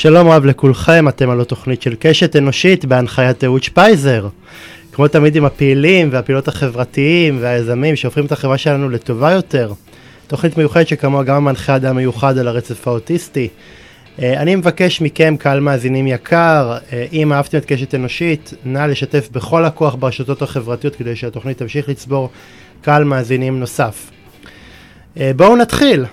שלום רב לכולכם, אתם על התוכנית של קשת אנושית בהנחיית תיעוד שפייזר. כמו תמיד עם הפעילים והפעילות החברתיים והיזמים שהופכים את החברה שלנו לטובה יותר. תוכנית מיוחדת שכמוה גם המנחה אדם מיוחד על הרצף האוטיסטי. אני מבקש מכם, קהל מאזינים יקר, אם אהבתם את קשת אנושית, נא לשתף בכל הכוח ברשתות החברתיות כדי שהתוכנית תמשיך לצבור קהל מאזינים נוסף. בואו נתחיל.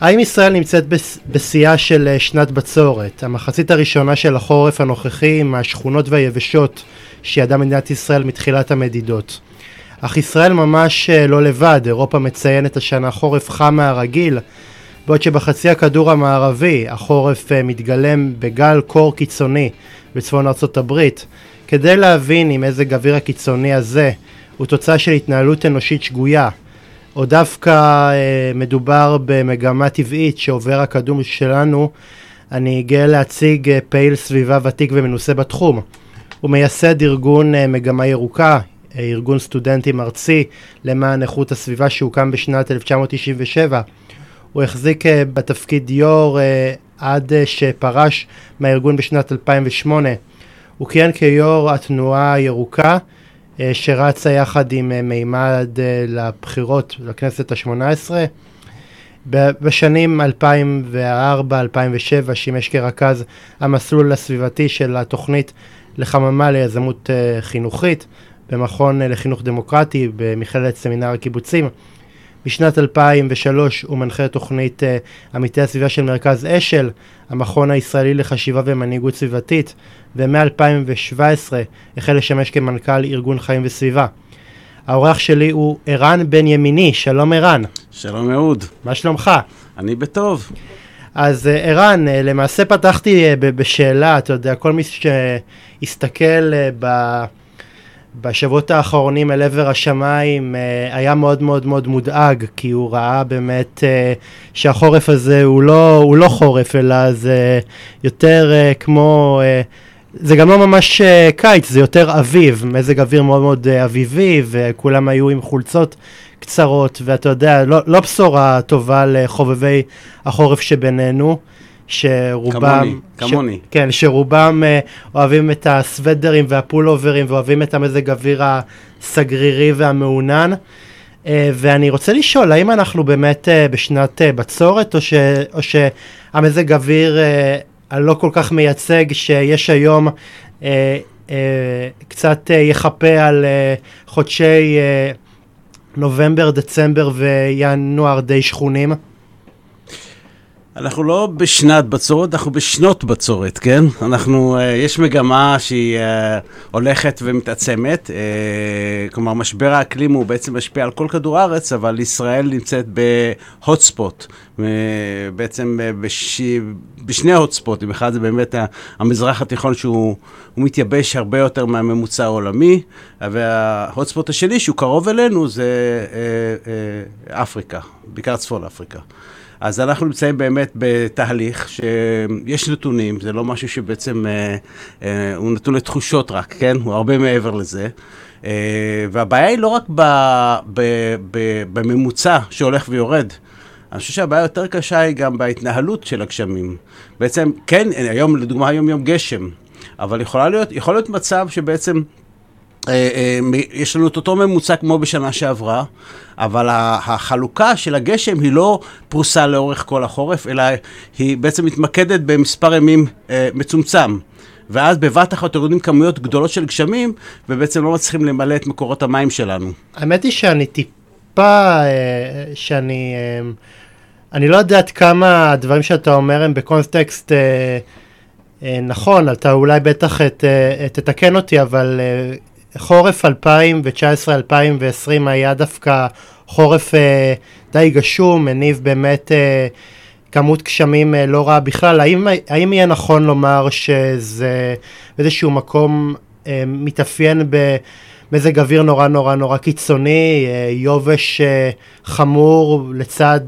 האם ישראל נמצאת בשיאה של שנת בצורת? המחצית הראשונה של החורף הנוכחי עם השכונות והיבשות שידעה מדינת ישראל מתחילת המדידות. אך ישראל ממש לא לבד, אירופה מציינת השנה חורף חם מהרגיל, בעוד שבחצי הכדור המערבי החורף מתגלם בגל קור קיצוני בצפון ארצות הברית. כדי להבין אם איזה גביר הקיצוני הזה הוא תוצאה של התנהלות אנושית שגויה, או דווקא מדובר במגמה טבעית שעובר הקדום שלנו, אני גאה להציג פעיל סביבה ותיק ומנוסה בתחום. הוא מייסד ארגון מגמה ירוקה, ארגון סטודנטים ארצי למען איכות הסביבה שהוקם בשנת 1997. הוא החזיק בתפקיד יו"ר עד שפרש מהארגון בשנת 2008. הוא כיהן כיו"ר התנועה הירוקה, שרצה יחד עם מימד לבחירות לכנסת ה-18. בשנים 2004-2007 שימש כרכז המסלול הסביבתי של התוכנית לחממה ליזמות חינוכית במכון לחינוך דמוקרטי במכללת סמינר הקיבוצים. בשנת 2003 הוא מנחה תוכנית עמיתי הסביבה של מרכז אשל, המכון הישראלי לחשיבה ומנהיגות סביבתית, ומ-2017 החל לשמש כמנכ"ל ארגון חיים וסביבה. האורח שלי הוא ערן בן ימיני. שלום ערן. שלום אהוד. מה שלומך? אני בטוב. אז ערן, למעשה פתחתי בשאלה, אתה יודע, כל מי שהסתכל בשבועות האחרונים אל עבר השמיים היה מאוד מאוד מאוד מודאג, כי הוא ראה באמת שהחורף הזה הוא לא חורף, אלא זה יותר כמו, זה גם לא ממש קיץ, זה יותר אביב, מזג אוויר מאוד מאוד אביבי, וכולם היו עם חולצות קצרות, ואתה יודע, לא בשורה טובה לחובבי החורף שבינינו, שרובם, כן, שרובם אוהבים את הסוודרים והפולוברים ואוהבים את המזג אוויר הסגרירי והמעונן. ואני רוצה לשאול, האם אנחנו באמת בשנת בצורת, או שהמזג אוויר הלא כל כך מייצג שיש היום קצת יחפה על חודשי נובמבר, דצמבר וינואר די שכונים? אנחנו לא בשנת בצורת, אנחנו בשנות בצורת, כן? יש מגמה שהיא הולכת ומתעצמת, כלומר משבר האקלים הוא בעצם משפיע על כל כדור הארץ, אבל ישראל נמצאת בהוטספוט, בעצם בשני ההוטספוטים, אחד זה באמת המזרח התיכון שהוא מתייבש הרבה יותר מהממוצע העולמי, וההוטספוט השני שהוא קרוב אלינו זה אפריקה, בעיקר צפון אפריקה. אז אנחנו נמצאים באמת בתהליך שיש נתונים, זה לא משהו שבעצם הוא נתון לתחושות רק, כן? הוא הרבה מעבר לזה. והבעיה היא לא רק בממוצע שהולך ויורד, אני חושב שהבעיה יותר קשה היא גם בהתנהלות של הגשמים. בעצם, כן, היום, לדוגמה, היום יום גשם, אבל יכול להיות מצב שבעצם יש לנו את אותו ממוצע כמו בשנה שעברה, אבל החלוקה של הגשם היא לא פרוסה לאורך כל החורף, אלא היא בעצם מתמקדת במספר ימים מצומצם. ואז בבת אחת יורדים כמויות גדולות של גשמים, ובעצם לא מצליחים למלא את מקורות המים שלנו. האמת היא שאני אני לא יודעת כמה הדברים שאתה אומר הם בקונסטקסט נכון, אתה אולי בטח תתקן אותי, אבל חורף 2019-2020 היה דווקא חורף די גשום, מניב באמת כמות גשמים לא רעה בכלל. האם יהיה נכון לומר שזה איזשהו מקום מתאפיין במזג אוויר נורא נורא נורא קיצוני, יובש חמור לצד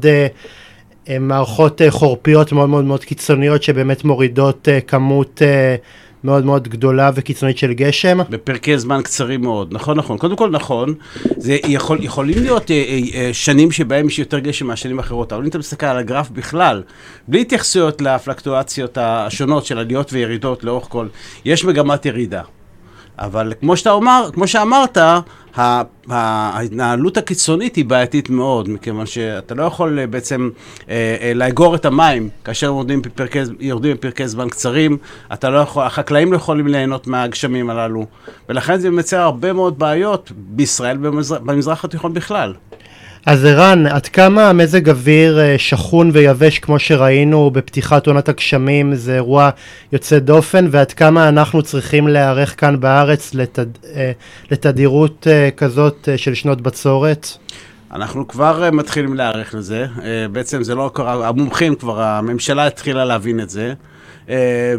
מערכות חורפיות מאוד מאוד מאוד קיצוניות שבאמת מורידות כמות מאוד מאוד גדולה וקיצונית של גשם. בפרקי זמן קצרים מאוד, נכון. קודם כל נכון, זה יכולים להיות שנים שבהם יש יותר גשם מהשנים האחרות, אבל אם אתה מסתכל על הגרף בכלל, בלי התייחסויות לפלקטואציות השונות של עליות וירידות לאורך כל, יש מגמת ירידה. אבל כמו שאמרת, ההתנהלות הקיצונית היא בעייתית מאוד, מכיוון שאתה לא יכול בעצם לאגור את המים, כאשר יורדים בפרקי זמן קצרים, החקלאים לא יכולים ליהנות מהגשמים הללו, ולכן זה מייצר הרבה מאוד בעיות בישראל במזרח התיכון בכלל. אז ערן, עד כמה מזג אוויר שחון ויבש כמו שראינו בפתיחת עונת הגשמים זה אירוע יוצא דופן, ועד כמה אנחנו צריכים להיערך כאן בארץ לתדירות כזאת של שנות בצורת? אנחנו כבר מתחילים להיערך לזה, בעצם זה לא קרה, המומחים כבר, הממשלה התחילה להבין את זה.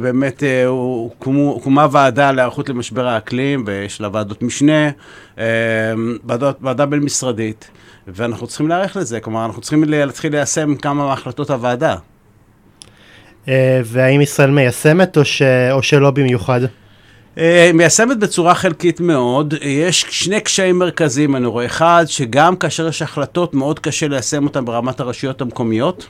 באמת הוקמה ועדה להיערכות למשבר האקלים, ויש לה ועדות משנה, ועדה בין משרדית, ואנחנו צריכים להיערך לזה, כלומר אנחנו צריכים להתחיל ליישם כמה החלטות הוועדה. והאם ישראל מיישמת או שלא במיוחד? מיישמת בצורה חלקית מאוד. יש שני קשיים מרכזיים אני רואה, אחד שגם כאשר יש החלטות מאוד קשה ליישם אותן ברמת הרשויות המקומיות,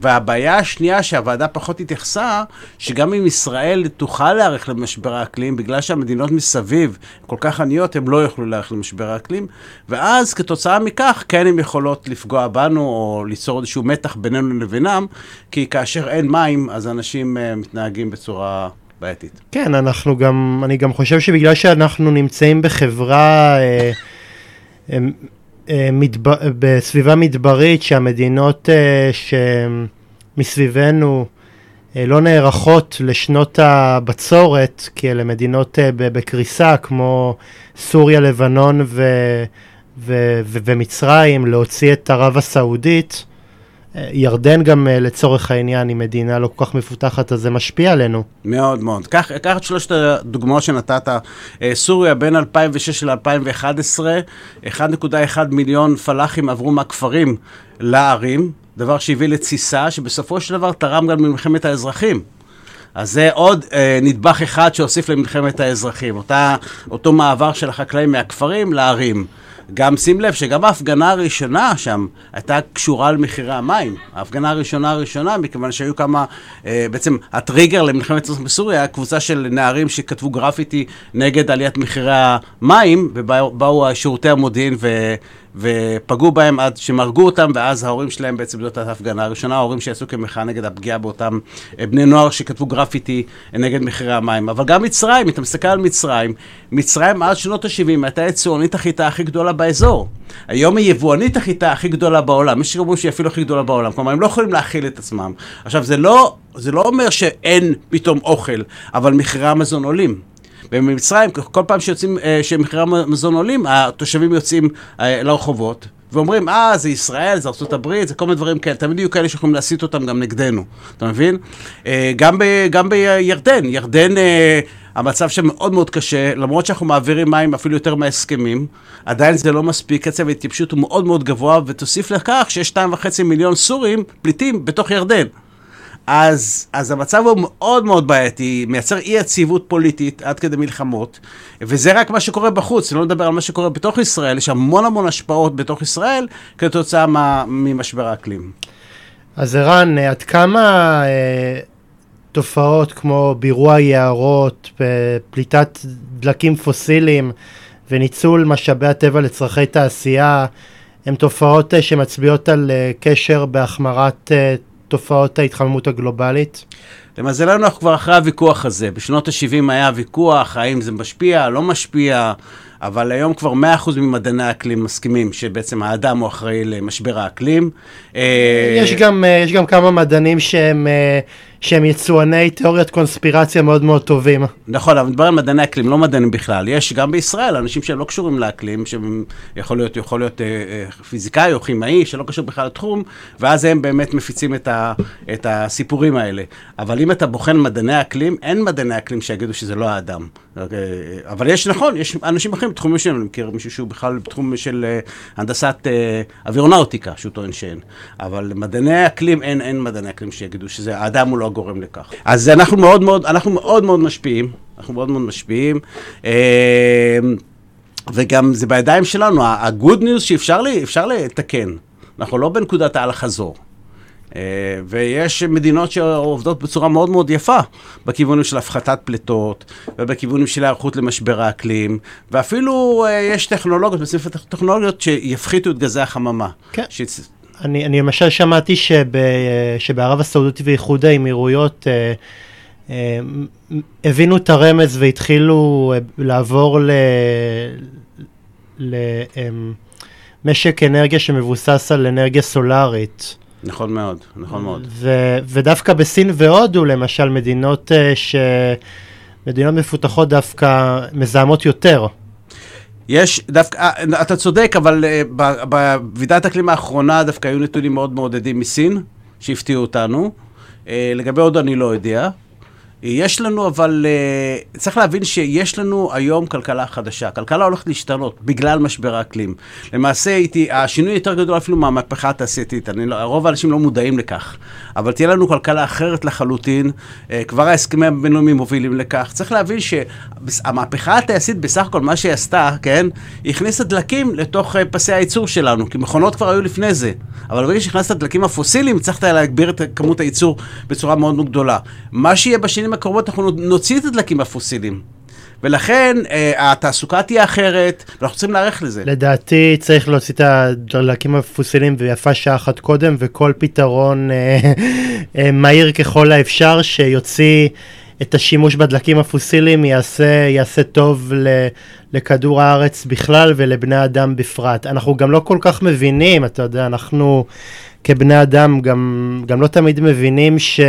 והבעיה השנייה שהוועדה פחות התייחסה, שגם אם ישראל תוכל להיערך למשבר האקלים, בגלל שהמדינות מסביב כל כך עניות, הם לא יוכלו להיערך למשבר האקלים, ואז כתוצאה מכך כן הם יכולות לפגוע בנו או ליצור איזשהו מתח בינינו לבינם, כי כאשר אין מים אז אנשים מתנהגים בצורה בעייתית. כן, אני גם חושב שבגלל שאנחנו נמצאים בחברה בסביבה מדברית, שהמדינות שמסביבנו לא נערכות לשנות הבצורת, כי אלה מדינות בקריסה כמו סוריה, לבנון ומצרים, להוציא את ערב הסעודית, ירדן גם לצורך העניין היא מדינה לא כל כך מפותחת, אז זה משפיע עלינו. מאוד מאוד. קח את שלושת הדוגמאות שנתת. סוריה בין 2006 ל-2011, 1.1 מיליון פלאחים עברו מהכפרים לערים, דבר שהביא לתסיסה, שבסופו של דבר תרם גם למלחמת האזרחים. אז זה עוד נדבך אחד שהוסיף למלחמת האזרחים, אותו מעבר של החקלאים מהכפרים לערים. גם שים לב שגם ההפגנה הראשונה שם הייתה קשורה למחירי המים. ההפגנה הראשונה, מכיוון שהיו כמה, בעצם הטריגר למלחמת האזרחים בסוריה, היה קבוצה של נערים שכתבו גרפיטי נגד עליית מחירי המים, ובאו שירותי המודיעין ופגעו בהם עד שמרגו אותם, ואז ההורים שלהם בעצם זאת ההפגנה הראשונה, ההורים שיצאו כמחאה נגד הפגיעה באותם בני נוער שכתבו גרפיטי נגד מחירי המים. אבל גם מצרים, אתה מסתכל על מצרים עד שנות ה-70 הייתה היצואנית החיטה הכי גדולה באזור. היום היא יבואנית החיטה הכי גדולה בעולם, יש שגורמים שהיא אפילו הכי גדולה בעולם, כלומר הם לא יכולים להכיל את עצמם. עכשיו זה לא אומר שאין פתאום אוכל, אבל מחירי המזון עולים. במצרים, כל פעם שמחירי המזון עולים, התושבים יוצאים לרחובות, ואומרים, זה ישראל, זה ארצות הברית, זה כל מיני דברים כאלה. תמיד יהיו כאלה שיכולים להסיט אותם גם נגדנו. אתה מבין? גם בירדן. ירדן, המצב שמאוד מאוד קשה, למרות שאנחנו מעבירים מים אפילו יותר מההסכמים, עדיין זה לא מספיק, קצב ההתייבשות הוא מאוד מאוד גבוה, ותוסיף לכך שיש 2.5 מיליון סורים פליטים בתוך ירדן. אז המצב הוא מאוד מאוד בעייתי, מייצר אי יציבות פוליטית עד כדי מלחמות, וזה רק מה שקורה בחוץ, לא נדבר על מה שקורה בתוך ישראל, יש המון השפעות בתוך ישראל כתוצאה ממשבר האקלים. אז ערן, עד כמה תופעות כמו בירוע יערות, פליטת דלקים פוסיליים וניצול משאבי הטבע לצרכי תעשייה, הן תופעות שמצביעות על קשר בהחמרת תופעות ההתחממות הגלובלית? למזלנו אנחנו כבר אחרי הוויכוח הזה. בשנות ה-70 היה הוויכוח, האם זה משפיע, לא משפיע, אבל היום כבר 100% ממדעני האקלים מסכימים שבעצם האדם הוא אחראי למשבר האקלים. יש גם כמה מדענים שהם יצואני תיאוריית קונספירציה מאוד מאוד טובים. נכון, אבל מדבר על מדעני אקלים, לא מדענים בכלל. יש גם בישראל אנשים שהם לא קשורים לאקלים, שהם יכול להיות פיזיקאי או כימאי, שלא קשור בכלל לתחום, ואז הם באמת מפיצים את הסיפורים האלה. אבל אם אתה בוחן מדעני אקלים, אין מדעני אקלים שיגידו שזה לא האדם. אבל יש אנשים אחרים בתחומים שלהם, אני מכיר מישהו שהוא בכלל בתחום של הנדסת אווירונאוטיקה, שהוא טוען שאין. אבל מדעני אקלים, אין מדעני אקלים שיגידו שזה האדם הוא לא גורם לכך. אז אנחנו מאוד משפיעים, אנחנו מאוד משפיעים, וגם זה בידיים שלנו, ה-good news שאפשר לתקן, אנחנו לא בנקודת העל החזור. ויש מדינות שעובדות בצורה מאוד יפה, בכיוונים של הפחתת פליטות, ובכיוונים של הערכות למשבר האקלים, ואפילו יש טכנולוגיות, בספר טכנולוגיות שיפחיתו את גזי החממה. כן. אני למשל שמעתי שבערב הסעודית ואיחוד האמירויות הבינו את הרמז והתחילו לעבור למשק אנרגיה שמבוסס על אנרגיה סולארית. נכון מאוד, נכון מאוד. ודווקא בסין והודו, למשל, מדינות מפותחות דווקא מזהמות יותר. יש דווקא, אתה צודק, אבל בוועידת אקלים האחרונה דווקא היו נתונים מאוד מעודדים מסין, שהפתיעו אותנו. לגבי הודו אני לא יודע. יש לנו, אבל צריך להבין שיש לנו היום כלכלה חדשה. כלכלה הולכת להשתנות בגלל משבר האקלים. למעשה, השינוי יותר גדול אפילו מהמהפכה התעשייתית. רוב האנשים לא מודעים לכך. אבל תהיה לנו כלכלה אחרת לחלוטין. כבר ההסכמים הבינלאומיים מובילים לכך. צריך להבין שהמהפכה התעשייתית, בסך הכל מה שהיא עשתה, כן, הכניסה דלקים לתוך פסי הייצור שלנו, כי מכונות כבר היו לפני זה. אבל בגלל שהכנסת הדלקים הפוסיליים, צריך להגביר את כמות הייצור בצורה מאוד גדולה. מה שיהיה בשנים הקרובות, אנחנו נוציא את הדלקים הפוסיליים. ולכן התעסוקה תהיה אחרת, ואנחנו צריכים להיערך לזה. לדעתי צריך להוציא את הדלקים הפוסיליים ויפה שעה אחת קודם, וכל פתרון מהיר ככל האפשר שיוציא את השימוש בדלקים הפוסיליים יעשה טוב לכדור הארץ בכלל ולבני אדם בפרט. אנחנו גם לא כל כך מבינים, אתה יודע, אנחנו כבני אדם גם לא תמיד מבינים ש...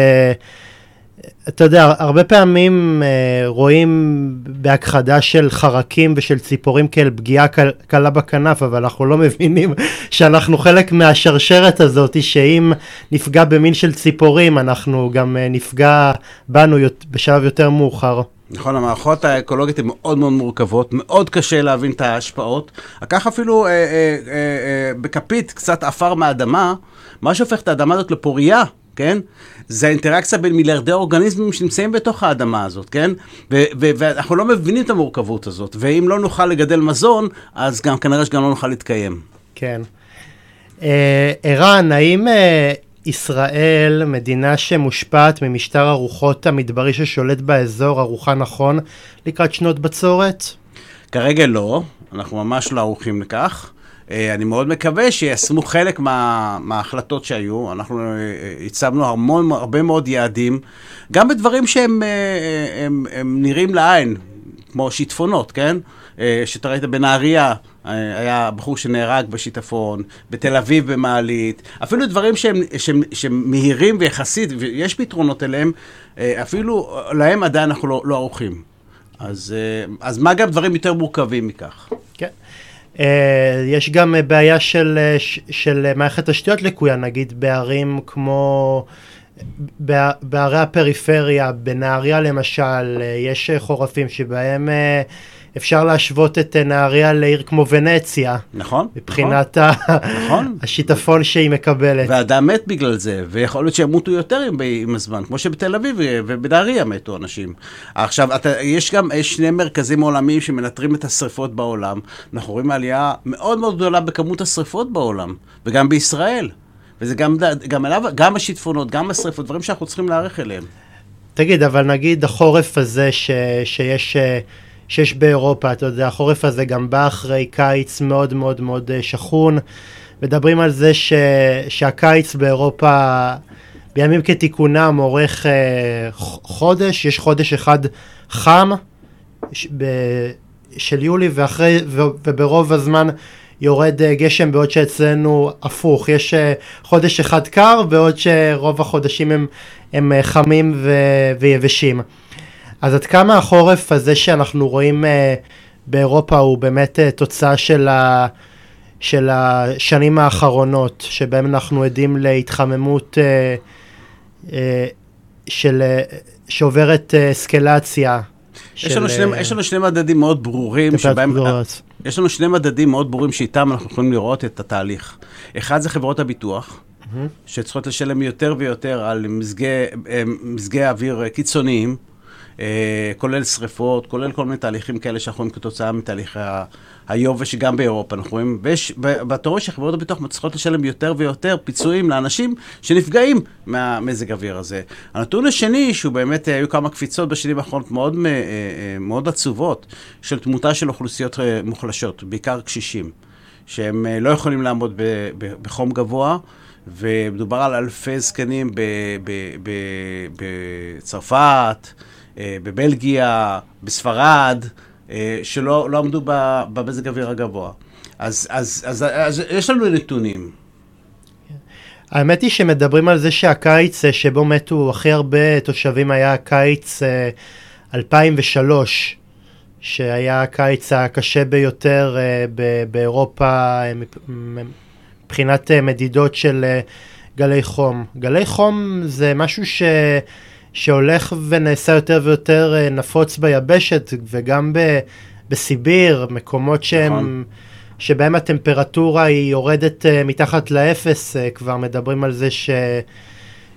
אתה יודע, הרבה פעמים רואים בהכחדה של חרקים ושל ציפורים כאל פגיעה קלה בכנף, אבל אנחנו לא מבינים שאנחנו חלק מהשרשרת הזאת, שאם נפגע במין של ציפורים, אנחנו גם נפגע בנו בשלב יותר מאוחר. נכון, המערכות האקולוגיות הן מאוד מורכבות, מאוד קשה להבין את ההשפעות. כך אפילו בכפית קצת אפר מהאדמה, מה שהופך את האדמה הזאת לפוריה, כן? זה האינטראקציה בין מיליארדי אורגניזמים שנמצאים בתוך האדמה הזאת, כן? ואנחנו לא מבינים את המורכבות הזאת, ואם לא נוכל לגדל מזון, אז גם כנראה שגם לא נוכל להתקיים. כן. ערן, האם ישראל, מדינה שמושפעת ממשטר הרוחות המדברי ששולט באזור, הרוחה נכון, לקראת שנות בצורת? כרגע לא, אנחנו ממש לא ערוכים לכך. אני מאוד מקווה שיסמו חלק מההחלטות שהיו. אנחנו הצבנו הרבה מאוד יעדים, גם בדברים שהם נראים לעין, כמו שיטפונות, כן? שאתה ראית בנהריה, היה בחור שנהרג בשיטפון, בתל אביב במעלית, אפילו דברים שהם מהירים ויחסית, ויש פתרונות אליהם, אפילו להם עדיין אנחנו לא ערוכים. אז מה גם דברים יותר מורכבים מכך? כן. יש גם בעיה של מערכת תשתיות לקויה, נגיד בערים כמו בערי הפריפריה, בנהריה למשל, יש חורפים שבהם אפשר להשוות את נהריה לעיר כמו ונציה. נכון. מבחינת השיטפון שהיא מקבלת. ואדם מת בגלל זה, ויכול להיות שימותו יותר עם הזמן, כמו שבתל אביב ובנהריה מתו אנשים. עכשיו, יש גם שני מרכזים עולמיים שמנטרים את השריפות בעולם. אנחנו רואים עלייה מאוד גדולה בכמות השריפות בעולם, וגם בישראל. וזה גם השיטפונות, גם השריפות, דברים שאנחנו צריכים להיערך אליהם. תגיד, אבל נגיד החורף הזה שיש באירופה, אתה יודע, החורף הזה גם בא אחרי קיץ מאוד שכון, מדברים על זה שהקיץ באירופה בימים כתיקונם אורך חודש, יש חודש אחד חם של יולי, וברוב הזמן יורד גשם, בעוד שאצלנו הפוך, יש חודש אחד קר, בעוד שרוב החודשים הם חמים ויבשים. אז עד כמה החורף הזה שאנחנו רואים באירופה הוא באמת תוצאה של השנים האחרונות, שבהם אנחנו עדים להתחממות שעוברת אסקלציה? יש לנו שני מדדים מאוד ברורים שאיתם אנחנו יכולים לראות את התהליך. אחד זה חברות הביטוח, שצריכות לשלם יותר ויותר על מזגי אוויר קיצוניים, כולל שריפות, כולל כל מיני תהליכים כאלה שאנחנו רואים כתוצאה מתהליך היובש גם באירופה, אנחנו רואים, בתור שחברות הביטוח מצליחות לשלם יותר ויותר פיצויים לאנשים שנפגעים מהמזג אוויר הזה. הנתון השני, שהוא באמת היו כמה קפיצות בשנים האחרונות מאוד, מאוד עצובות, של תמותה של אוכלוסיות מוחלשות, בעיקר קשישים, שהם לא יכולים לעמוד בחום גבוה, ומדובר על אלפי זקנים בצרפת, בבלגיה, בספרד, שלא עמדו במזג אוויר הגבוה. אז יש לנו נתונים. האמת היא שמדברים על זה שהקיץ שבו מתו הכי הרבה תושבים היה קיץ 2003, שהיה הקיץ הקשה ביותר באירופה מבחינת מדידות של גלי חום. גלי חום זה משהו שהולך ונעשה יותר ויותר נפוץ ביבשת, וגם בסיביר, מקומות שבהם הטמפרטורה היא יורדת מתחת לאפס, כבר מדברים על זה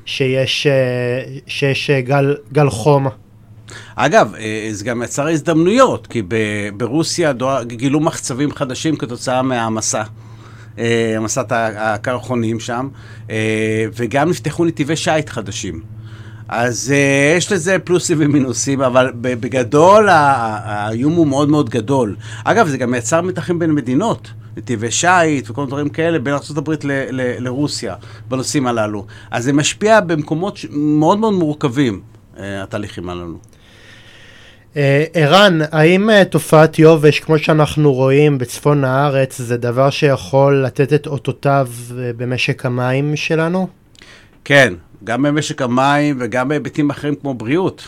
שיש גל חום. אגב, זה גם יצר הזדמנויות, כי ברוסיה גילו מחצבים חדשים כתוצאה מהמסע. המסעת הקרחונים שם, וגם נפתחו נתיבי שייט חדשים. אז יש לזה פלוסים ומינוסים, אבל בגדול האיום הוא מאוד מאוד גדול. אגב, זה גם יצר מתחים בין מדינות, נתיבי שייט וכל דברים כאלה, בין ארצות הברית לרוסיה, בנושאים הללו. אז זה משפיע במקומות מאוד מאוד מורכבים, התהליכים הללו. ערן, האם תופעת יובש, כמו שאנחנו רואים בצפון הארץ, זה דבר שיכול לתת את אותותיו במשק המים שלנו? כן, גם במשק המים וגם בהיבטים אחרים כמו בריאות.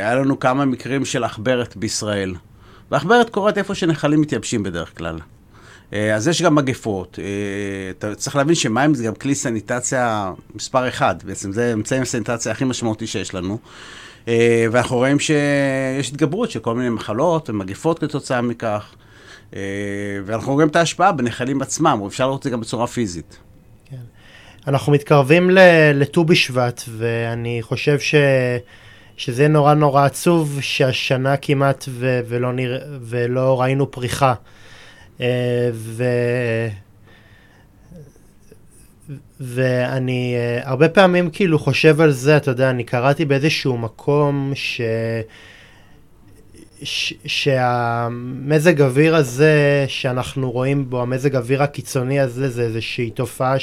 היה לנו כמה מקרים של אחברת בישראל. ואחברת קורית איפה שנחלים מתייבשים בדרך כלל. אז יש גם מגפות. אתה צריך להבין שמים זה גם כלי סניטציה מספר אחד. בעצם זה אמצעי הסניטציה הכי משמעותי שיש לנו. ואנחנו רואים שיש התגברות של כל מיני מחלות ומגפות כתוצאה מכך, ואנחנו רואים את ההשפעה בנחלים עצמם, ואפשר לראות את זה גם בצורה פיזית. כן. אנחנו מתקרבים לט"ו בשבט, ואני חושב שזה נורא נורא עצוב שהשנה כמעט ולא ראינו פריחה. ואני הרבה פעמים כאילו חושב על זה, אתה יודע, אני קראתי באיזשהו מקום שהמזג אוויר הזה שאנחנו רואים בו, המזג אוויר הקיצוני הזה, זה איזושהי תופעה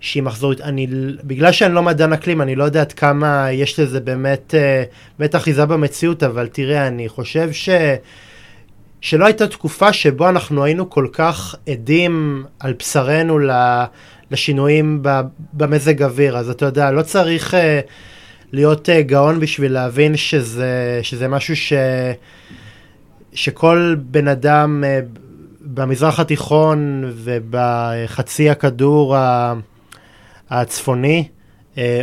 שהיא מחזורית. בגלל שאני לא מדען אקלים, אני לא יודעת כמה יש לזה באמת אחיזה במציאות, אבל תראה, אני חושב שלא הייתה תקופה שבו אנחנו היינו כל כך עדים על בשרנו לשינויים במזג אוויר. אז אתה יודע, לא צריך להיות גאון בשביל להבין שזה משהו שכל בן אדם במזרח התיכון ובחצי הכדור הצפוני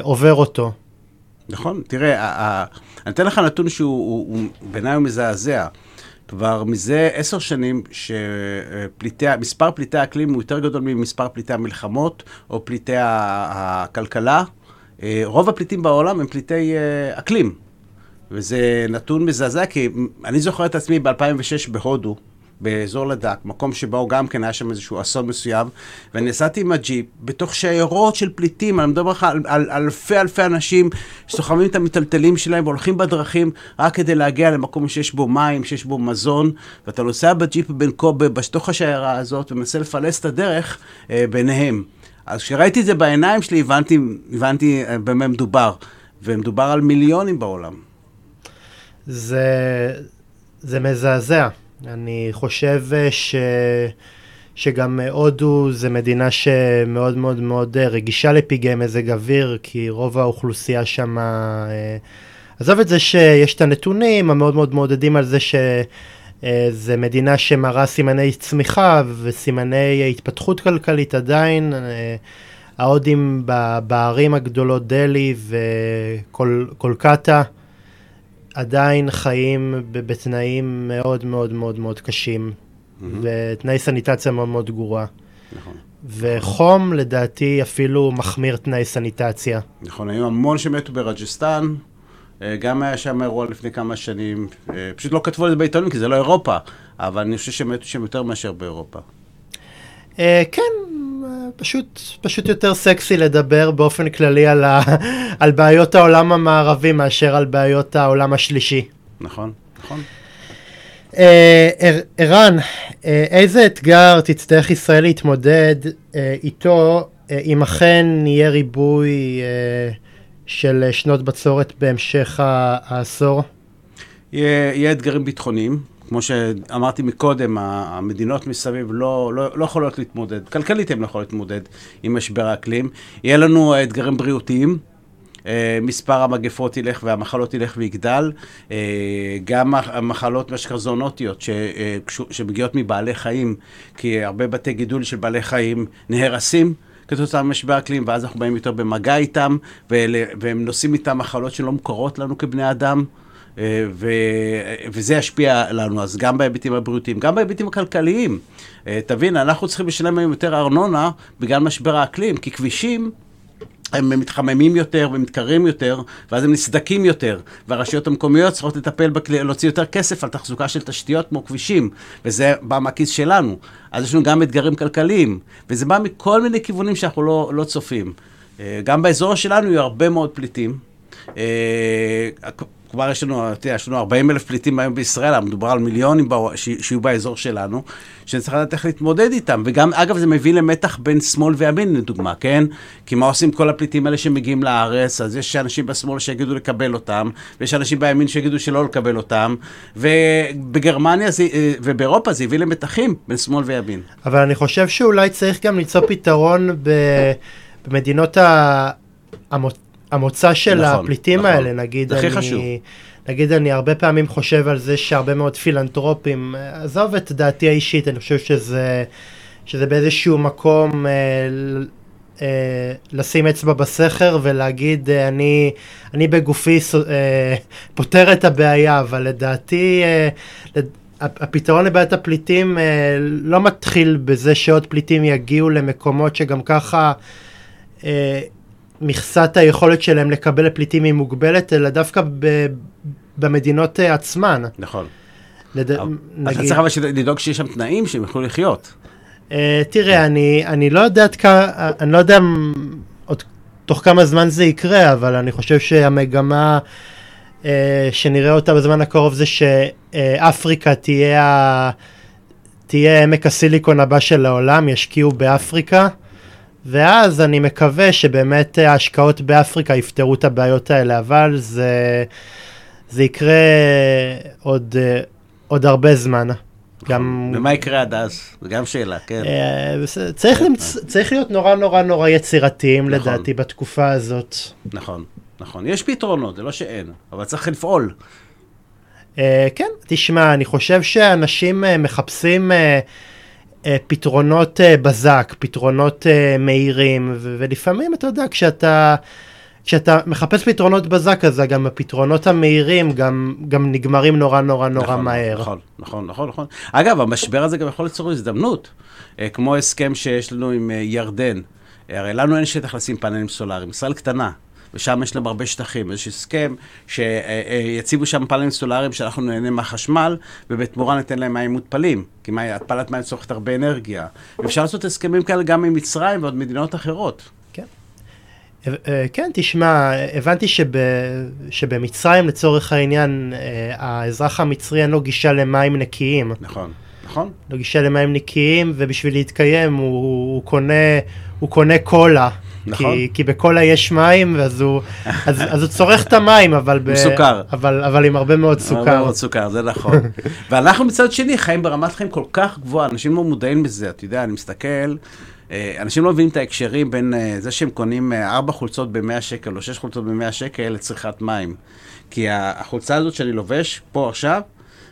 עובר אותו. נכון, תראה, אני אתן לך נתון שהוא בעיניי מזעזע. כבר מזה 10 שנים שמספר פליטי האקלים הוא יותר גדול ממספר פליטי המלחמות או פליטי הכלכלה. רוב הפליטים בעולם הם פליטי אקלים. וזה נתון מזעזע, כי אני זוכר את עצמי ב-2006 בהודו, באזור לדאק, מקום שבו גם כן היה שם איזשהו אסון מסוים, ואני נסעתי עם הג'יפ בתוך שיירות של פליטים, אני מדבר על אלפי אנשים שסוחבים את המטלטלים שלהם והולכים בדרכים רק כדי להגיע למקום שיש בו מים, שיש בו מזון, ואתה נוסע בג'יפ בין קובה בתוך השיירה הזאת ומנסה לפלס את הדרך ביניהם. אז כשראיתי את זה בעיניים שלי הבנתי במה מדובר, ומדובר על מיליונים בעולם. זה מזעזע. אני חושב שגם הודו זה מדינה שמאוד מאוד מאוד רגישה לפגעי מזג אוויר, כי רוב האוכלוסייה שם, עזוב את זה שיש את הנתונים המאוד מאוד מעודדים על זה שזה מדינה שמראה סימני צמיחה וסימני התפתחות כלכלית, עדיין ההודים בערים הגדולות דלי וקולקטה עדיין חיים בתנאים מאוד מאוד מאוד מאוד קשים, ותנאי סניטציה מאוד מאוד גרועה. נכון. וחום לדעתי אפילו מחמיר תנאי סניטציה. נכון, היו המון שמתו ברג'סטן, גם היה שם אירוע לפני כמה שנים, פשוט לא כתבו על זה בעיתונים כי זה לא אירופה, אבל אני חושב שמתו שם יותר מאשר באירופה. כן, פשוט יותר סקסי לדבר באופן כללי על בעיות העולם המערבי מאשר על בעיות העולם השלישי. נכון, נכון. ערן, איזה אתגר תצטרך ישראל להתמודד איתו אם אכן יהיה ריבוי של שנות בצורת בהמשך העשור? יהיה אתגרים ביטחוניים. כמו שאמרתי מקודם, המדינות מסביב לא יכולות להתמודד, כלכלית הן לא יכולות להתמודד עם משבר האקלים. יהיה לנו אתגרים בריאותיים, מספר המגפות ילך והמחלות ילך ויגדל, גם המחלות משקרזונותיות שמגיעות מבעלי חיים, כי הרבה בתי גידול של בעלי חיים נהרסים כתוצאה ממשבר אקלים, ואז אנחנו באים יותר במגע איתם, והם נושאים איתם מחלות שלא מוכרות לנו כבני אדם, וזה ישפיע לנו, אז גם בהיבטים הבריאותיים, גם בהיבטים הכלכליים. תבין, אנחנו צריכים לשלם היום יותר ארנונה בגלל משבר האקלים, כי כבישים הם מתחממים יותר ומתקרים יותר, ואז הם נסדקים יותר, והרשויות המקומיות צריכות לטפל, להוציא יותר כסף על תחזוקה של תשתיות כמו כבישים, וזה בא מהכיס שלנו. אז יש לנו גם אתגרים כלכליים, וזה בא מכל מיני כיוונים שאנחנו לא צופים. גם באזור שלנו יהיו הרבה מאוד פליטים, כבר יש לנו 40,000 פליטים היום בישראל, המדובר על מיליונים שיהיו באזור שלנו, שצריך לדעת איך להתמודד איתם. וגם, אגב, זה מביא למתח בין שמאל וימין, לדוגמה, כן? כי מה עושים כל הפליטים האלה שמגיעים לארץ? אז יש אנשים בשמאל שיגידו לקבל אותם, ויש אנשים בימין שיגידו שלא לקבל אותם, ובגרמניה ובאירופה זה הביא למתחים בין שמאל וימין. אבל אני חושב שאולי צריך גם למצוא פתרון במדינות המוצא של הפליטים האלה, נגיד אני הרבה פעמים חושב על זה שהרבה מאוד פילנטרופים, עזוב את דעתי האישית, אני חושב שזה באיזשהו מקום לשים אצבע בסכר ולהגיד אני בגופי פותר את הבעיה, אבל לדעתי הפתרון לבעיית הפליטים לא מתחיל בזה שעוד פליטים יגיעו למקומות שגם ככה מכסת היכולת שלהם לקבל פליטים היא מוגבלת, אלא דווקא במדינות עצמן. נכון. אתה צריך אבל לדאוג שיש שם תנאים שהם יוכלו לחיות. תראה, אני לא יודע עוד תוך כמה זמן זה יקרה, אבל אני חושב שהמגמה שנראה אותה בזמן הקרוב זה שאפריקה תהיה עמק הסיליקון הבא של העולם, ישקיעו באפריקה. ואז אני מקווה שבאמת ההשקעות באפריקה יפתרו את הבעיות האלה, אבל זה יקרה עוד הרבה זמן. ומה יקרה עד אז? זה גם שאלה, כן. צריך להיות נורא נורא נורא יצירתיים לדעתי בתקופה הזאת. נכון, נכון. יש פתרונות, זה לא שאין, אבל צריך לפעול. כן, תשמע, אני חושב שאנשים מחפשים פתרונות בזק, פתרונות מהירים, ולפעמים אתה יודע, כשאתה מחפש פתרונות בזק, אז גם הפתרונות המהירים גם נגמרים נורא נורא נורא מהר. נכון, נכון, נכון, נכון. אגב, המשבר הזה גם יכול ליצור הזדמנות, כמו הסכם שיש לנו עם ירדן. הרי לנו אין שטח לשים פאנלים סולאריים, ישראל קטנה. ושם יש להם הרבה שטחים, איזשהו הסכם שיציבו שם פאנלים סולאריים שאנחנו נהנה מהחשמל, ובתמורה ניתן להם מים מותפלים, כי התפלת מים צורכת הרבה אנרגיה. אפשר לעשות הסכמים כאלה גם עם מצרים ועוד מדינות אחרות. כן, תשמע, הבנתי שבמצרים לצורך העניין, האזרח המצרי אין לו גישה למים נקיים. נכון. נכון. לא גישה למים נקיים, ובשביל להתקיים הוא קונה קולה. נכון. כי בקולה יש מים, אז הוא צורך את המים, אבל סוכר. אבל עם הרבה מאוד סוכר. הרבה מאוד סוכר, זה נכון. ואנחנו מצד שני חיים ברמת חיים כל כך גבוהה, אנשים לא מודעים בזה, אתה יודע, אני מסתכל, אנשים לא מבינים את ההקשרים בין זה שהם קונים 4 חולצות ב-100 שקל, או 6 חולצות ב-100 שקל לצריכת מים. כי החולצה הזאת שאני לובש פה עכשיו,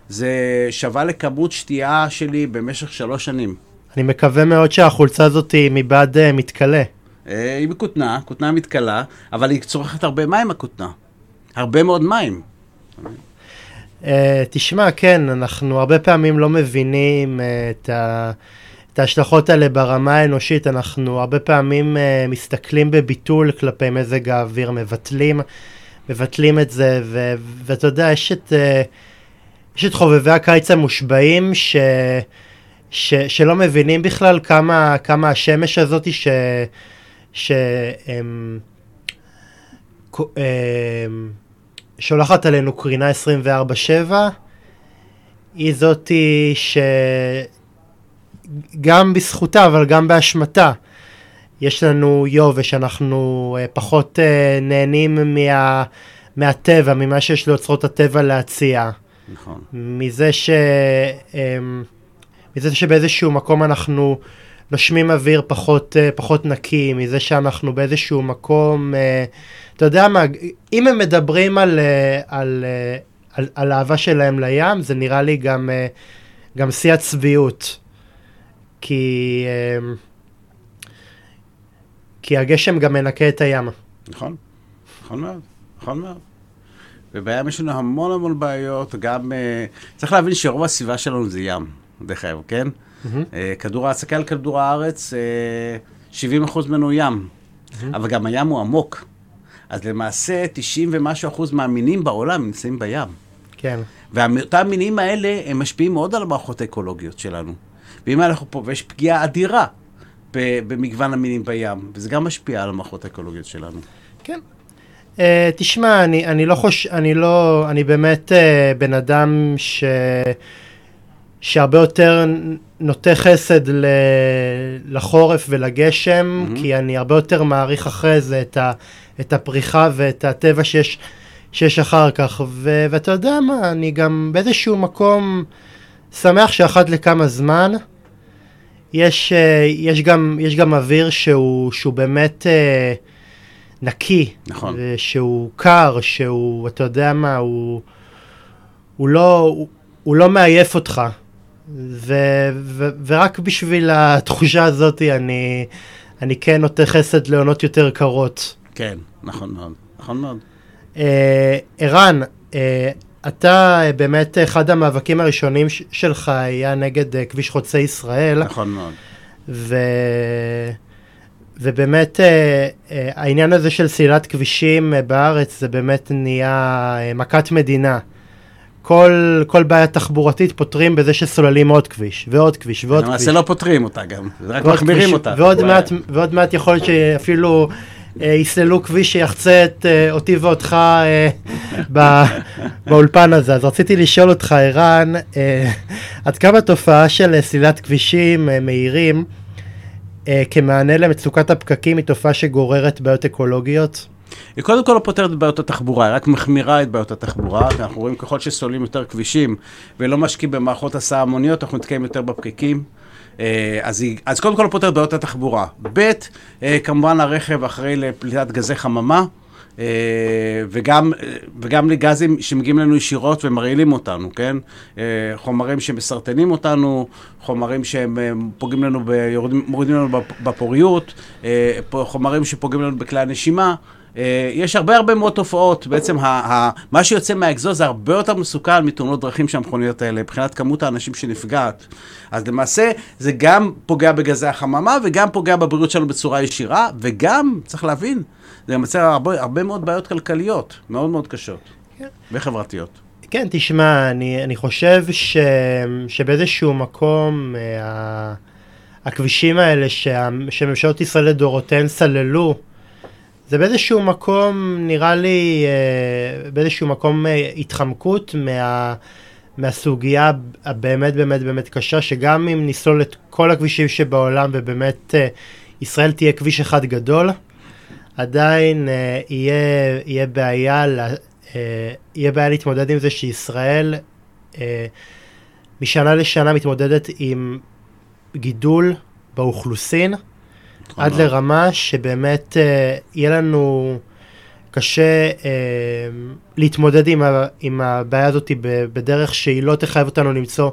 זה שווה לכמות שתייה שלי במשך 3 שנים. אני מקווה מאוד שהחולצה הזאת היא מבעד מתקלה. היא בקוטנה, קוטנה מתקלה, אבל היא צורכת הרבה מים הקוטנה. הרבה מאוד מים. תשמע, כן, אנחנו הרבה פעמים לא מבינים את ההשלכות האלה ברמה האנושית, אנחנו הרבה פעמים מסתכלים בביטול כלפי מזג האוויר, מבטלים את זה, ואתה יודע, יש את חובבי הקיץ המושבעים שלא מבינים בכלל כמה השמש הזאת שולחת עלינו קרינה 24/7, היא זאת שגם בזכותה אבל גם באשמתה יש לנו יובש, אנחנו פחות נהנים מהטבע, ממה שיש לאוצרות הטבע להציע. נכון. מזה שבאיזשהו מקום אנחנו נושמים אוויר פחות נקי, מזה שאנחנו באיזשהו מקום, אתה יודע מה, אם הם מדברים על האהבה שלהם לים, זה נראה לי גם שיא הצביעות, כי הגשם גם מנקה את הים. נכון, נכון מאוד, נכון מאוד. ובעיה יש לנו המון המון בעיות, גם צריך להבין שרוב הסביבה שלנו זה ים, דרך אגב, כן? כדור ההצקה על כדור הארץ, 70% ממנו ים, אבל גם הים הוא עמוק. אז למעשה 90% ומשהו מהמינים בעולם נמצאים בים. כן. ואותם מינים האלה, הם משפיעים מאוד על המערכות האקולוגיות שלנו. ואם אנחנו פה, ויש פגיעה אדירה במגוון המינים בים, וזה גם משפיע על המערכות האקולוגיות שלנו. כן. תשמע, אני באמת בן אדם שהרבה יותר נוטה חסד לחורף ולגשם, כי אני הרבה יותר מעריך אחרי זה את הפריחה ואת הטבע שיש אחר כך. ואתה יודע מה, אני גם באיזשהו מקום שמח שאחת לכמה זמן יש גם אוויר שהוא באמת נקי, נכון. שהוא קר, שהוא, אתה יודע מה, הוא לא מעייף אותך. ורק בשביל התחושה הזאת אני כן נוטה חסד לעונות יותר קרות. כן, נכון מאוד, נכון מאוד. ערן, אתה באמת אחד המאבקים הראשונים שלך היה נגד כביש חוצה ישראל. נכון מאוד. ובאמת העניין הזה של סלילת כבישים בארץ זה באמת נהיה מכת מדינה. כל בעיה תחבורתית פותרים בזה שסוללים עוד כביש, ועוד כביש, ועוד כביש. למעשה לא פותרים אותה גם, רק מחמירים אותה. ועוד מעט יכול להיות שאפילו יסללו כביש שיחצה את אותי ואותך באולפן הזה. אז רציתי לשאול אותך, ערן, עד כמה התופעה של סלילת כבישים מהירים כמענה למצוקת הפקקים היא תופעה שגוררת בעיות אקולוגיות? היא קודם כל לא פותרת את בעיות התחבורה, היא רק מחמירה את בעיות התחבורה, ואנחנו רואים ככל שסוללים יותר כבישים ולא משקיעים במערכות הסעה המוניות, אנחנו נתקעים יותר בפקקים. אז קודם כל לא פותרת את בעיות התחבורה. ב', כמובן הרכב אחרי לפליטת גזי חממה, וגם לגזים שמגיעים לנו ישירות ומרעילים אותנו, כן? חומרים שמסרטנים אותנו, חומרים שפוגעים לנו, מורידים לנו בפוריות, חומרים שפוגעים לנו בכלי הנשימה. יש הרבה מאוד תופעות. בעצם מה שיוצא מהאגזוז זה הרבה יותר מסוכן מתאונות דרכים שהמכוניות האלה, מבחינת כמות האנשים שנפגעת. אז למעשה זה גם פוגע בגזי החממה וגם פוגע בבריאות שלנו בצורה ישירה, וגם, צריך להבין, זה מצא הרבה מאוד בעיות כלכליות, מאוד מאוד קשות, וחברתיות. כן, תשמע, אני חושב שבאיזשהו מקום הכבישים האלה שממשלות ישראל לדורותיהן סללו, זה באיזשהו מקום, נראה לי, באיזשהו מקום התחמקות מהסוגיה הבאמת באמת באמת קשה, שגם אם נסלול את כל הכבישים שבעולם ובאמת ישראל תהיה כביש אחד גדול, עדיין יהיה בעיה להתמודד עם זה שישראל משנה לשנה מתמודדת עם גידול באוכלוסין, עד לרמה שבאמת יהיה לנו קשה להתמודד עם הבעיה הזאת בדרך שהיא לא תחייב אותנו למצוא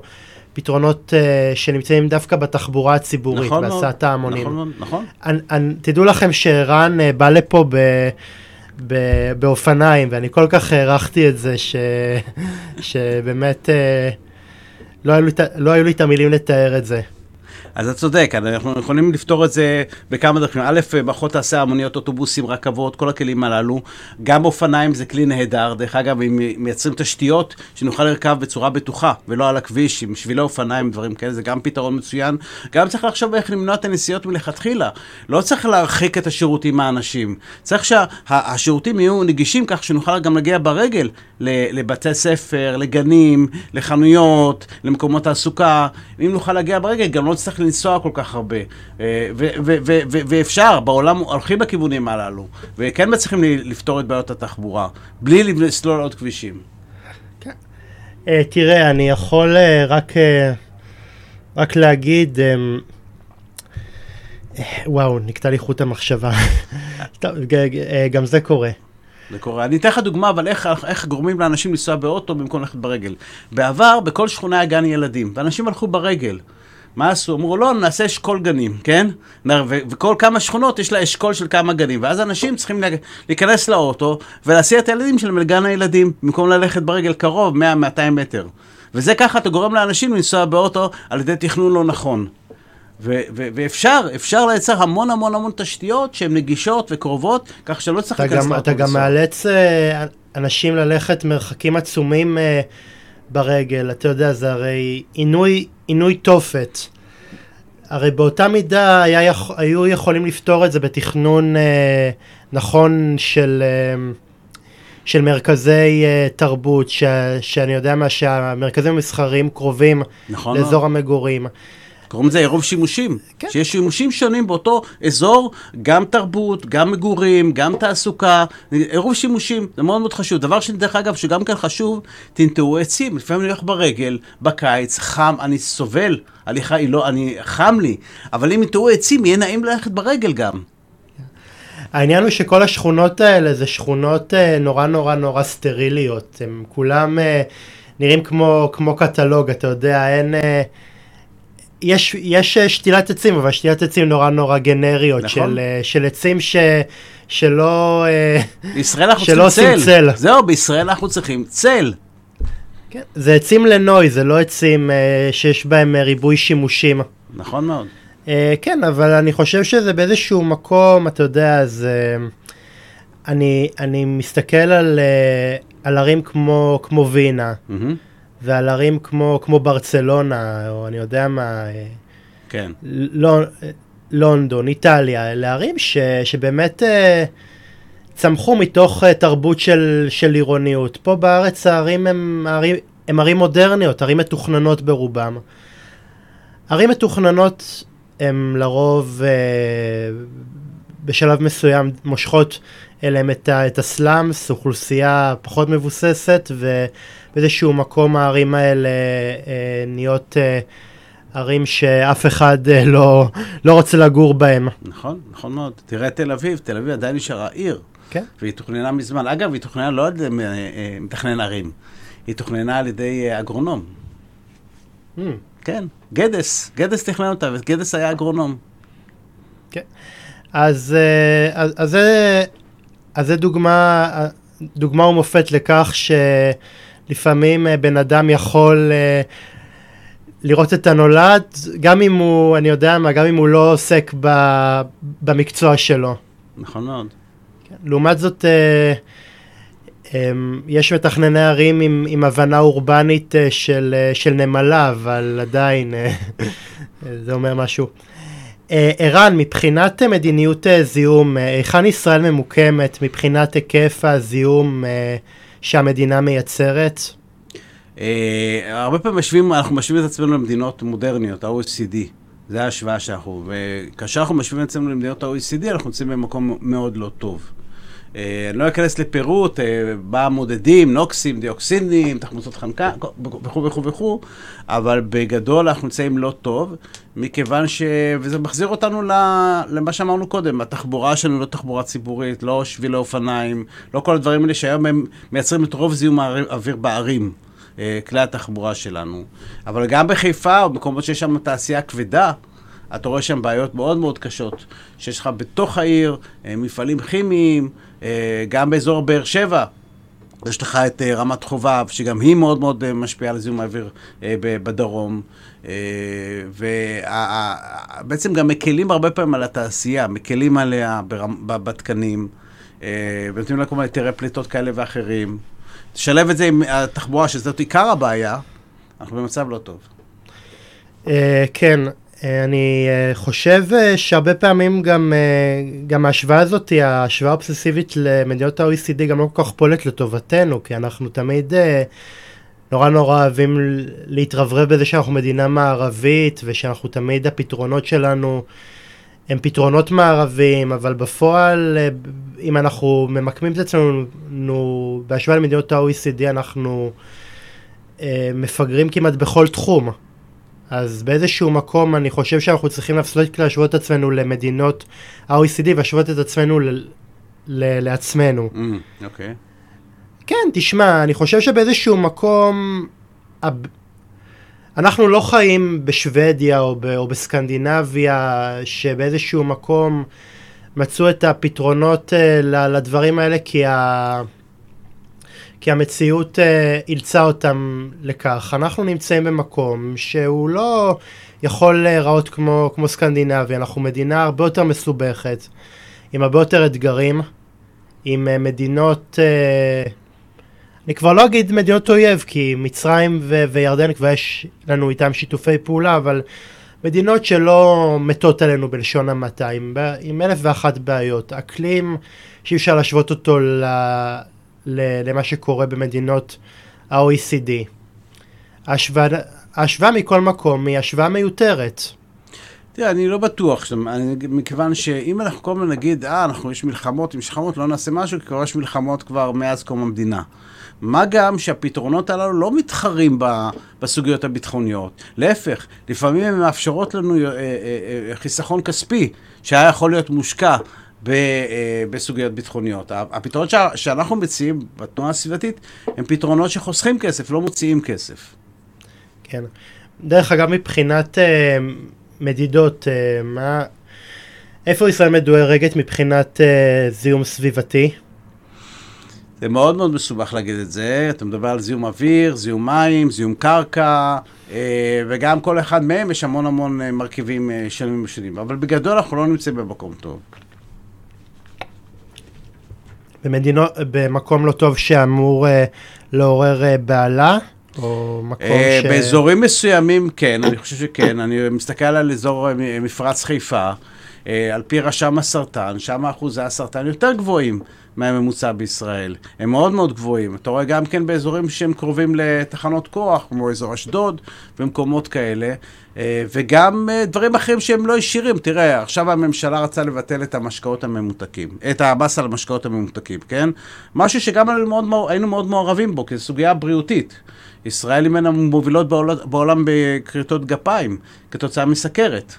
פתרונות שנמצאים דווקא בתחבורה הציבורית, בהסעת ההמונים. נכון, נכון. תדעו לכם שערן בא לפה באופניים, ואני כל כך הערכתי את זה שבאמת לא היו לי את המילים לתאר את זה. אז אתה צודק, אנחנו יכולים לפתור את זה בכמה דרכים. א', פחות תעשה המוניות, אוטובוסים, רכבות, כל הכלים הללו. גם אופניים זה כלי נהדר. דרך אגב, אם מייצרים תשתיות שנוכל לרכב בצורה בטוחה, ולא על הכביש, עם שבילי אופניים, דברים כאלה, זה גם פתרון מצוין. גם צריך לחשוב איך למנוע את הנסיעות מלכתחילה. לא צריך להרחיק את השירותים מהאנשים. צריך שהשירותים יהיו נגישים כך שנוכל גם להגיע ברגל לבתי ספר, לגנים, לחנויות, למקומות תעסוקה. אם נוכל להגיע ברגל, גם לא צריך לנסוע כל כך הרבה. ואפשר, בעולם הולכים בכיוונים הללו, וכן מצליחים לפתור את בעיות התחבורה, בלי לסלול עוד כבישים. תראה, אני יכול רק להגיד, וואו, נקטע לי חוט המחשבה. גם זה קורה. זה קורה. אני אתן לך דוגמה, אבל איך גורמים לאנשים לנסוע באוטו במקום ללכת ברגל. בעבר, בכל שכונה היה גן ילדים, ואנשים הלכו ברגל. מה עשו? אמרו, לא, נעשה אשכול גנים, כן? וכל כמה שכונות יש לה אשכול של כמה גנים, ואז אנשים צריכים להיכנס לאוטו ולהסיע את הילדים של מלגן הילדים, במקום ללכת ברגל קרוב, 100-200 מטר. וזה ככה, אתה גורם לאנשים לנסוע באוטו על ידי תכנון לא נכון. ואפשר לייצר המון המון המון תשתיות שהן נגישות וקרובות, כך שלא צריך להיכנס לאוטו. אתה גם מאלץ אנשים ללכת מרחקים עצומים ברגל, אתה יודע, זה הרי עינוי תופת. הרי באותה מידה היו יכולים לפתור את זה בתכנון נכון של מרכזי תרבות, שאני יודע מה שהמרכזים המסחריים קרובים לאזור המגורים. קוראים לזה עירוב שימושים, שיש שימושים שונים באותו אזור, גם תרבות, גם מגורים, גם תעסוקה, עירוב שימושים, זה מאוד מאוד חשוב. דבר שני, דרך אגב, שגם כאן חשוב, תנטעו עצים, לפעמים אני הולך ברגל, בקיץ, חם, אני סובל, הליכה היא לא, חם לי, אבל אם תנטעו עצים, יהיה נעים ללכת ברגל גם. העניין הוא שכל השכונות האלה, זה שכונות נורא נורא נורא סטריליות, הם כולם נראים כמו קטלוג, אתה יודע, אין... יש שתילת עצים, אבל שתילת עצים נורא נורא גנריות, נכון. של עצים שלא עושים צל. זהו, בישראל אנחנו צריכים צל. כן, זה עצים לנוי, זה לא עצים שיש בהם ריבוי שימושים. נכון מאוד. כן, אבל אני חושב שזה באיזשהו מקום, אתה יודע, אז אני מסתכל על ערים כמו וינה. ועל ערים כמו ברצלונה, או אני יודע מה, כן. לונדון, איטליה, לערים שבאמת צמחו מתוך תרבות של עירוניות. פה בארץ הערים הם ערים מודרניות, ערים מתוכננות ברובם. ערים מתוכננות הם לרוב בשלב מסוים מושכות אליהם את הסלאמס, אוכלוסייה פחות מבוססת, ובאיזשהו מקום הערים האלה נהיות ערים שאף אחד לא רוצה לגור בהם. נכון, נכון מאוד. תראה תל אביב עדיין נשארה עיר, כן? והיא תוכננה מזמן. אגב, היא תוכננה לא עד מתכנן ערים, היא תוכננה על ידי אגרונום. כן, גדס תכנן אותה, וגדס היה אגרונום. כן. אז זה דוגמה ומופת לכך שלפעמים בן אדם יכול לראות את הנולד, גם אם הוא, אני יודע מה, גם אם הוא לא עוסק במקצוע שלו. נכון מאוד. לעומת זאת, יש מתכנני ערים עם הבנה אורבנית של נמלה, אבל עדיין זה אומר משהו. ערן, מבחינת מדיניות זיהום, היכן ישראל ממוקמת מבחינת היקף הזיהום שהמדינה מייצרת? הרבה פעמים אנחנו משווים את עצמנו למדינות מודרניות, ה-OECD. זו ההשוואה שאנחנו, וכאשר אנחנו משווים את עצמנו למדינות ה-OECD, אנחנו נמצאים במקום מאוד לא טוב. אני לא אכנס לפירוט, במודדים, נוקסים, דיוקסינים, תחמוצות חנקן, וכו' וכו' וכו', אבל בגדול אנחנו נמצאים לא טוב, מכיוון וזה מחזיר אותנו למה שאמרנו קודם, התחבורה שלנו לא תחבורה ציבורית, לא שבילי אופניים, לא כל הדברים האלה שהיום הם מייצרים את רוב זיהום האוויר בערים, כלי התחבורה שלנו. אבל גם בחיפה, או במקומות שיש שם תעשייה כבדה, אתה רואה שם בעיות מאוד מאוד קשות, שיש לך בתוך העיר, מפעלים כימיים, גם באזור באר שבע, יש לך את רמת חובב, שגם היא מאוד מאוד משפיעה על זיהום האוויר בדרום. ובעצם גם מקלים הרבה פעמים על התעשייה, מקלים עליה בתקנים, ונותנים לה כל מיני היתרי פליטות כאלה ואחרים. תשלב את זה עם התחבורה, שזאת עיקר הבעיה, אנחנו במצב לא טוב. כן, אני חושב שהרבה פעמים גם ההשוואה הזאת, ההשוואה האובססיבית למדינות ה-OECD, גם לא כל כך פועלת לטובתנו, כי אנחנו תמיד נורא אוהבים להתרברב בזה שאנחנו מדינה מערבית, ושאנחנו תמיד הפתרונות שלנו הם פתרונות מערבים, אבל בפועל, אם אנחנו ממקמים את עצמנו בהשוואה למדינות ה-OECD, אנחנו מפגרים כמעט בכל תחום. אז באיזשהו מקום אני חושב שאנחנו צריכים להשוות את עצמנו למדינות ה-OECD, והשוות את עצמנו לעצמנו. אוקיי. כן, תשמע, אני חושב שבאיזשהו מקום, אנחנו לא חיים בשוודיה או בסקנדינביה, שבאיזשהו מקום מצאו את הפתרונות לדברים האלה, כי המציאות אילצה אותם לכך. אנחנו נמצאים במקום שהוא לא יכול להיראות כמו סקנדינביה. אנחנו מדינה הרבה יותר מסובכת, עם הרבה יותר אתגרים, עם מדינות, אני כבר לא אגיד מדינות אויב, כי מצרים וירדן כבר יש לנו איתם שיתופי פעולה, אבל מדינות שלא מתות עלינו בלשון המעטה, עם 1,001 בעיות. אקלים שאי אפשר להשוות אותו למה שקורה במדינות ה-OECD. ההשוואה מכל מקום היא השוואה מיותרת. תראה, אני לא בטוח, מכיוון שאם אנחנו כל הזמן נגיד, יש מלחמות, אם יש מלחמות לא נעשה משהו, כי יש מלחמות כבר מאז קום המדינה. מה גם שהפתרונות הללו לא מתחרים בסוגיות הביטחוניות. להפך, לפעמים הן מאפשרות לנו חיסכון כספי, שהיה יכול להיות מושקע בסוגיות ביטחוניות. הפתרונות שאנחנו מציעים בתנועה הסביבתית, הם פתרונות שחוסכים כסף, לא מוציאים כסף. כן. דרך אגב, מבחינת מדידות, איפה ישראל מדורגת מבחינת זיהום סביבתי? זה מאוד מאוד מסובך להגיד את זה. אתה מדבר על זיהום אוויר, זיהום מים, זיהום קרקע, וגם כל אחד מהם יש המון המון מרכיבים שונים. אבל בגדול אנחנו לא נמצאים במקום טוב. במקום לא טוב שאמור לעורר בעלה, או מקום באזורים מסוימים, כן, אני חושב שכן. אני מסתכל על אזור מפרץ חיפה, על פי רשם הסרטן, שם אחוזי הסרטן יותר גבוהים מהממוצע בישראל. הם מאוד מאוד גבוהים. אתה רואה גם כן באזורים שהם קרובים לתחנות כוח, כמו אזור אשדוד ומקומות כאלה, וגם דברים אחרים שהם לא ישירים. תראה, עכשיו הממשלה רצה לבטל את המשקאות הממותקים, את המס על המשקאות הממותקים, כן? משהו שגם היינו מאוד מעורבים בו, כי זו סוגיה בריאותית. ישראל היא מן המובילות בעולם בכריתות גפיים, כתוצאה מסכרת.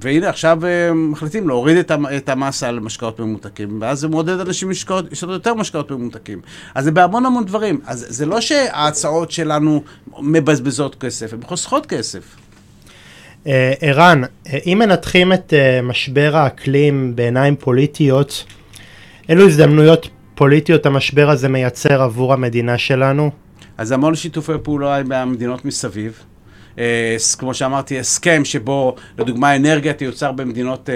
והנה עכשיו מחליטים להוריד את המסה על משקאות ממותקים, ואז זה מודד אנשים לשתות יותר משקאות ממותקים. אז זה בהמון המון דברים. אז זה לא שההצעות שלנו מבזבזות כסף, הן חוסכות כסף. ערן, אם מנתחים את משבר האקלים בעיניים פוליטיות, אילו הזדמנויות פוליטיות המשבר הזה מייצר עבור המדינה שלנו? אז המון שיתופי פעולה במדינות מסביב. כמו שאמרתי, הסכם שבו, לדוגמה, אנרגיה תיוצר במדינות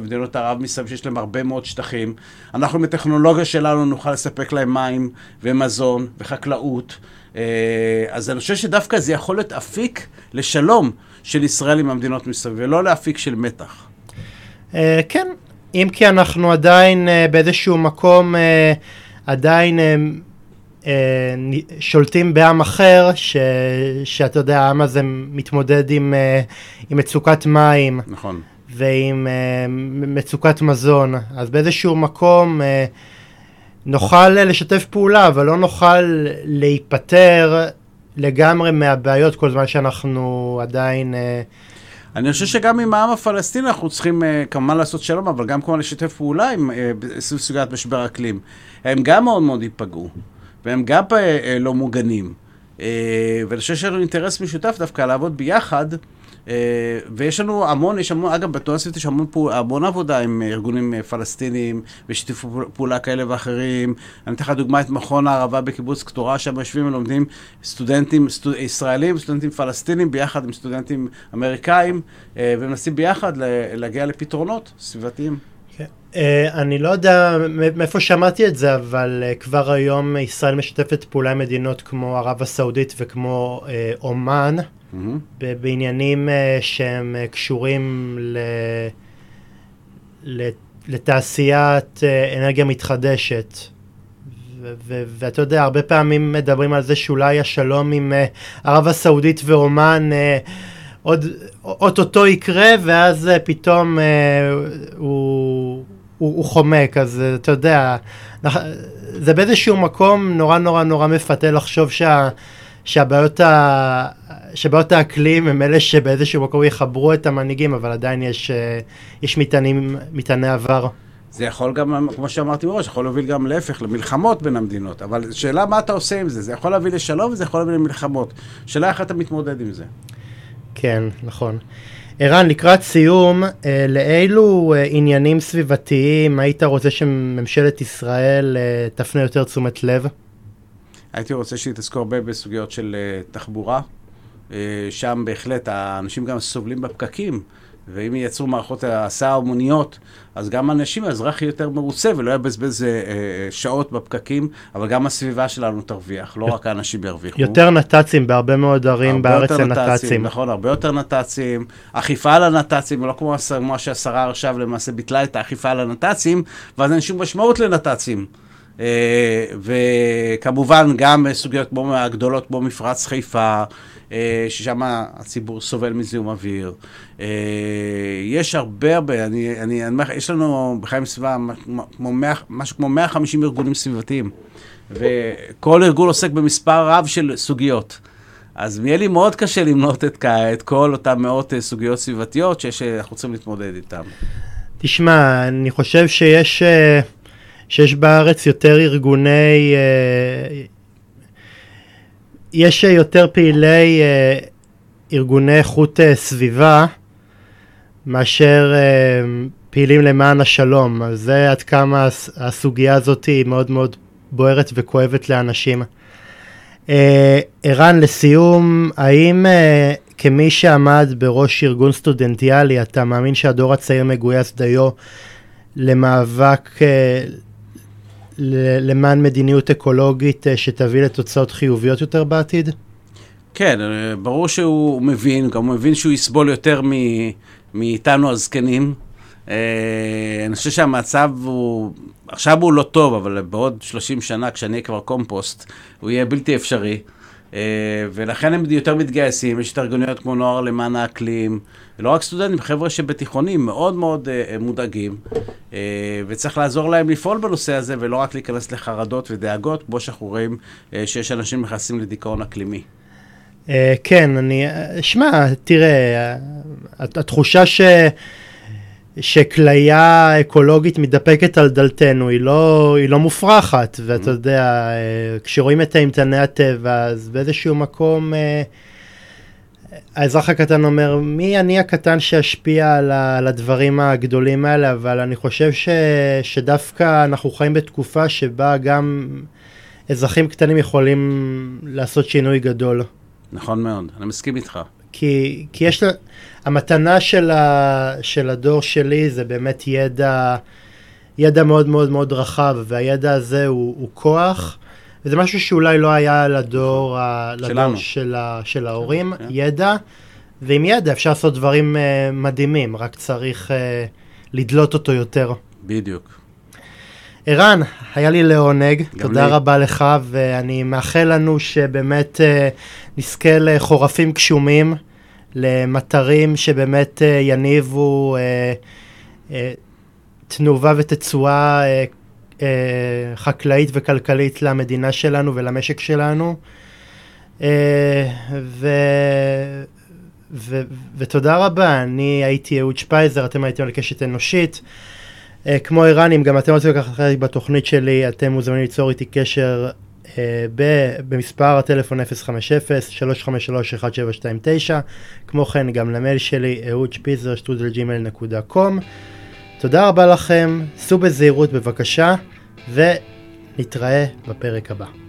מדינות ערב מסביב, שיש להם הרבה מאוד שטחים. אנחנו בטכנולוגיה שלנו נוכל לספק להם מים ומזון וחקלאות. אז אני חושב שדווקא זה יכול להיות אפיק לשלום של ישראל עם המדינות מסביב, ולא לאפיק של מתח. כן, אם כי אנחנו עדיין באיזשהו מקום, עדיין שולטים בעם אחר, שאתה יודע, העם הזה מתמודד עם מצוקת מים, נכון, ועם מצוקת מזון. אז באיזשהו מקום נוכל לשתף פעולה, אבל לא נוכל להיפטר לגמרי מהבעיות כל זמן שאנחנו עדיין... אני חושב שגם עם העם הפלסטיני אנחנו צריכים כמובן לעשות שלום, אבל גם כמובן לשתף פעולה עם סוגיית משבר האקלים. הם גם מאוד מאוד ייפגעו. והם גם לא מוגנים. ואני חושב שיש לנו אינטרס משותף דווקא לעבוד ביחד ויש לנו המון, אגב, בתנועה הסביבתית יש המון עבודה עם ארגונים פלסטינים, ושיתוף פעולה כאלה ואחרים. אני אתן לך דוגמה את מכון הערבה בקיבוץ קטורה, שם יושבים ולומדים סטודנטים ישראלים, סטודנטים פלסטינים, ביחד עם סטודנטים אמריקאים, ומנסים ביחד להגיע לפתרונות סביבתיים. אני לא יודע מאיפה שמעתי את זה, אבל כבר היום ישראל משתפת פעולה עם מדינות כמו ערב הסעודית וכמו אומן, בעניינים שהם קשורים לתעשיית אנרגיה מתחדשת. ואתה יודע, הרבה פעמים מדברים על זה שאולי השלום עם ערב הסעודית ואומן עוד אותו יקרה, ואז פתאום הוא חומק. אז אתה יודע, זה באיזשהו מקום נורא נורא נורא מפתה לחשוב שבעיות האקלים הם אלה שבאיזשהו מקום יחברו את המנהיגים, אבל עדיין יש מטעני עבר. זה יכול גם, כמו שאמרתי מראש, יכול להוביל גם להפך, למלחמות בין המדינות. אבל שאלה מה אתה עושה עם זה? זה יכול להביא לשלום וזה יכול להביא למלחמות. שאלה איך אתה מתמודד עם זה? כן, נכון. ערן, לקראת סיום, לאילו עניינים סביבתיים היית רוצה שממשלת ישראל תפנה יותר תשומת לב? הייתי רוצה שתתעסקו הרבה בסוגיות של תחבורה. שם בהחלט האנשים גם סובלים בפקקים, ואם ייצרו מערכות הסעה המוניות, אז גם האנשים, האזרח יהיה יותר מרוצה ולא יבזבז שעות בפקקים, אבל גם הסביבה שלנו תרוויח, לא רק האנשים ירוויחו. יותר נת"צים, בהרבה מאוד ערים בארץ הם נת"צים. נכון, הרבה יותר נת"צים, אכיפה על הנת"צים, ולא כמו שהשרה עכשיו למעשה ביטלה את האכיפה על הנת"צים, ואז אין שום משמעות לנת"צים. וכמובן גם סוגיות הגדולות כמו מפרץ חיפה, ששם הציבור סובל מזיהום אוויר. יש הרבה, יש לנו בחיים סביבה משהו כמו 150 ארגונים סביבתיים, וכל ארגון עוסק במספר רב של סוגיות. אז יהיה לי מאוד קשה למנות את כל אותם מאות סוגיות סביבתיות שאנחנו רוצים להתמודד איתן. תשמע, אני חושב שיש בארץ יותר ארגוני, יש יותר פעילי ארגוני איכות סביבה מאשר פעילים למען השלום. אז זה עד כמה הסוגיה הזאת היא מאוד מאוד בוערת וכואבת לאנשים. ערן, לסיום, האם כמי שעמד בראש ארגון סטודנטיאלי, אתה מאמין שהדור הצעיר מגויס דיו למאבק למען מדיניות אקולוגית שתביא לתוצאות חיוביות יותר בעתיד? כן, ברור שהוא מבין, גם הוא מבין שהוא יסבול יותר מאיתנו הזקנים. אני חושב שהמצב הוא, עכשיו הוא לא טוב, אבל בעוד 30 שנה, כשאני כבר קומפוסט, הוא יהיה בלתי אפשרי. ולכן הם יותר מתגייסים, יש התארגנויות כמו נוער למען האקלים, לא רק סטודנטים, חבר'ה שבתיכונים מאוד מאוד מודאגים, וצריך לעזור להם לפעול בנושא הזה, ולא רק להיכנס לחרדות ודאגות, כמו שאנחנו רואים שיש אנשים מכנסים לדיכאון אקלימי. כן, שמע, תראה, התחושה שכליה אקולוגית מדפקת על דלתנו, היא לא מופרכת, ואתה יודע, כשרואים את אימתני הטבע, אז באיזשהו מקום, האזרח הקטן אומר, מי אני הקטן שישפיע על הדברים הגדולים האלה, אבל אני חושב שדווקא אנחנו חיים בתקופה שבה גם אזרחים קטנים יכולים לעשות שינוי גדול. נכון מאוד, אני מסכים איתך. כי יש לה, המתנה של הדור שלי זה באמת ידע מאוד מאוד מאוד רחב, והידע הזה הוא כוח, וזה משהו שאולי לא היה לדור של ההורים, ידע, ועם ידע אפשר לעשות דברים מדהימים, רק צריך לדלות אותו יותר. בדיוק. ערן, היה לי לעונג, תודה רבה לך, ואני מאחל לנו שבאמת נזכה לחורפים גשומים, למטרים שבאמת יניבו תנובה ותצועה חקלאית וכלכלית למדינה שלנו ולמשק שלנו, ותודה רבה. אני הייתי יהוד שפייזר, אתם הייתם על קשת אנושית. כמו ערן, אם גם אתם רוצים לקחת בתוכנית שלי, אתם מוזמנים ליצור איתי קשר במספר הטלפון 050-353-1729, כמו כן גם למייל שלי eruchpizer@gmail.com. תודה רבה לכם, סעו בזהירות בבקשה, ונתראה בפרק הבא.